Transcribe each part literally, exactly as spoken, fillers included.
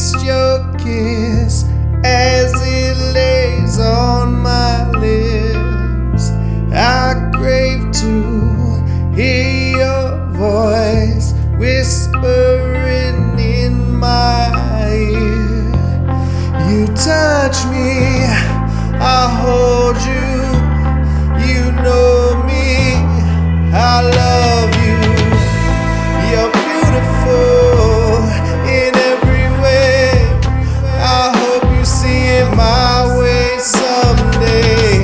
taste your kiss as it lays on my lips. I crave to hear your voice whispering in my ear. You touch me, I hold you, you know me, I love you. You're beautiful in every way. I hope you see it my way someday.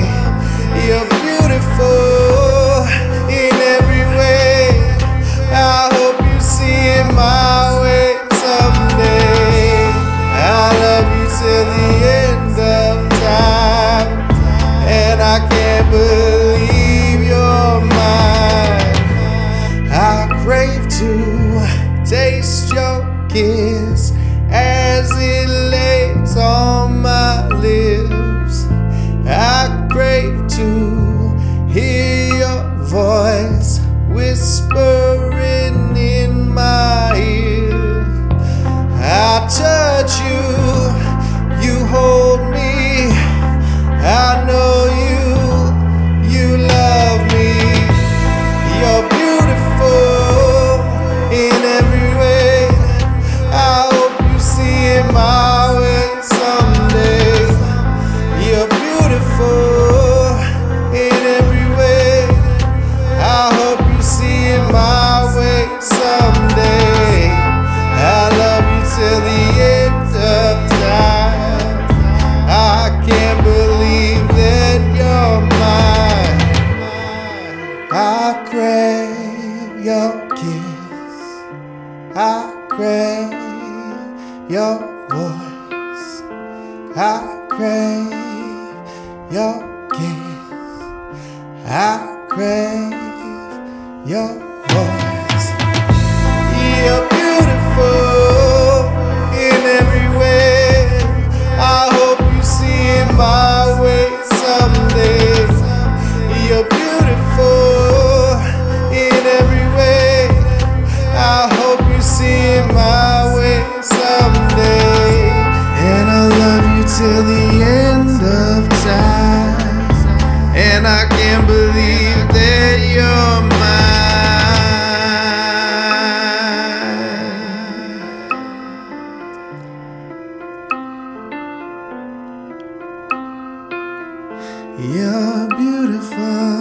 You're beautiful in every way. I hope you see it my way someday. I love you till the end of time, and I can't believe you're mine. I crave to taste your kiss as it lays on my lips. I crave to hear your voice whispering in my ear. I touch you, you hold me, I know you, you love me. You're beautiful in every my way someday. You're beautiful in every way. I hope you see it my way someday. I love you till the end of time. I can't believe that you're mine. I crave your kiss. I crave your voice, I crave your kiss, I crave your voice. You're beautiful in every way. I hope you see it my way someday. You're beautiful in every way. I hope you see it my way someday. Till the end of time, and I can't believe that you're mine. You're beautiful.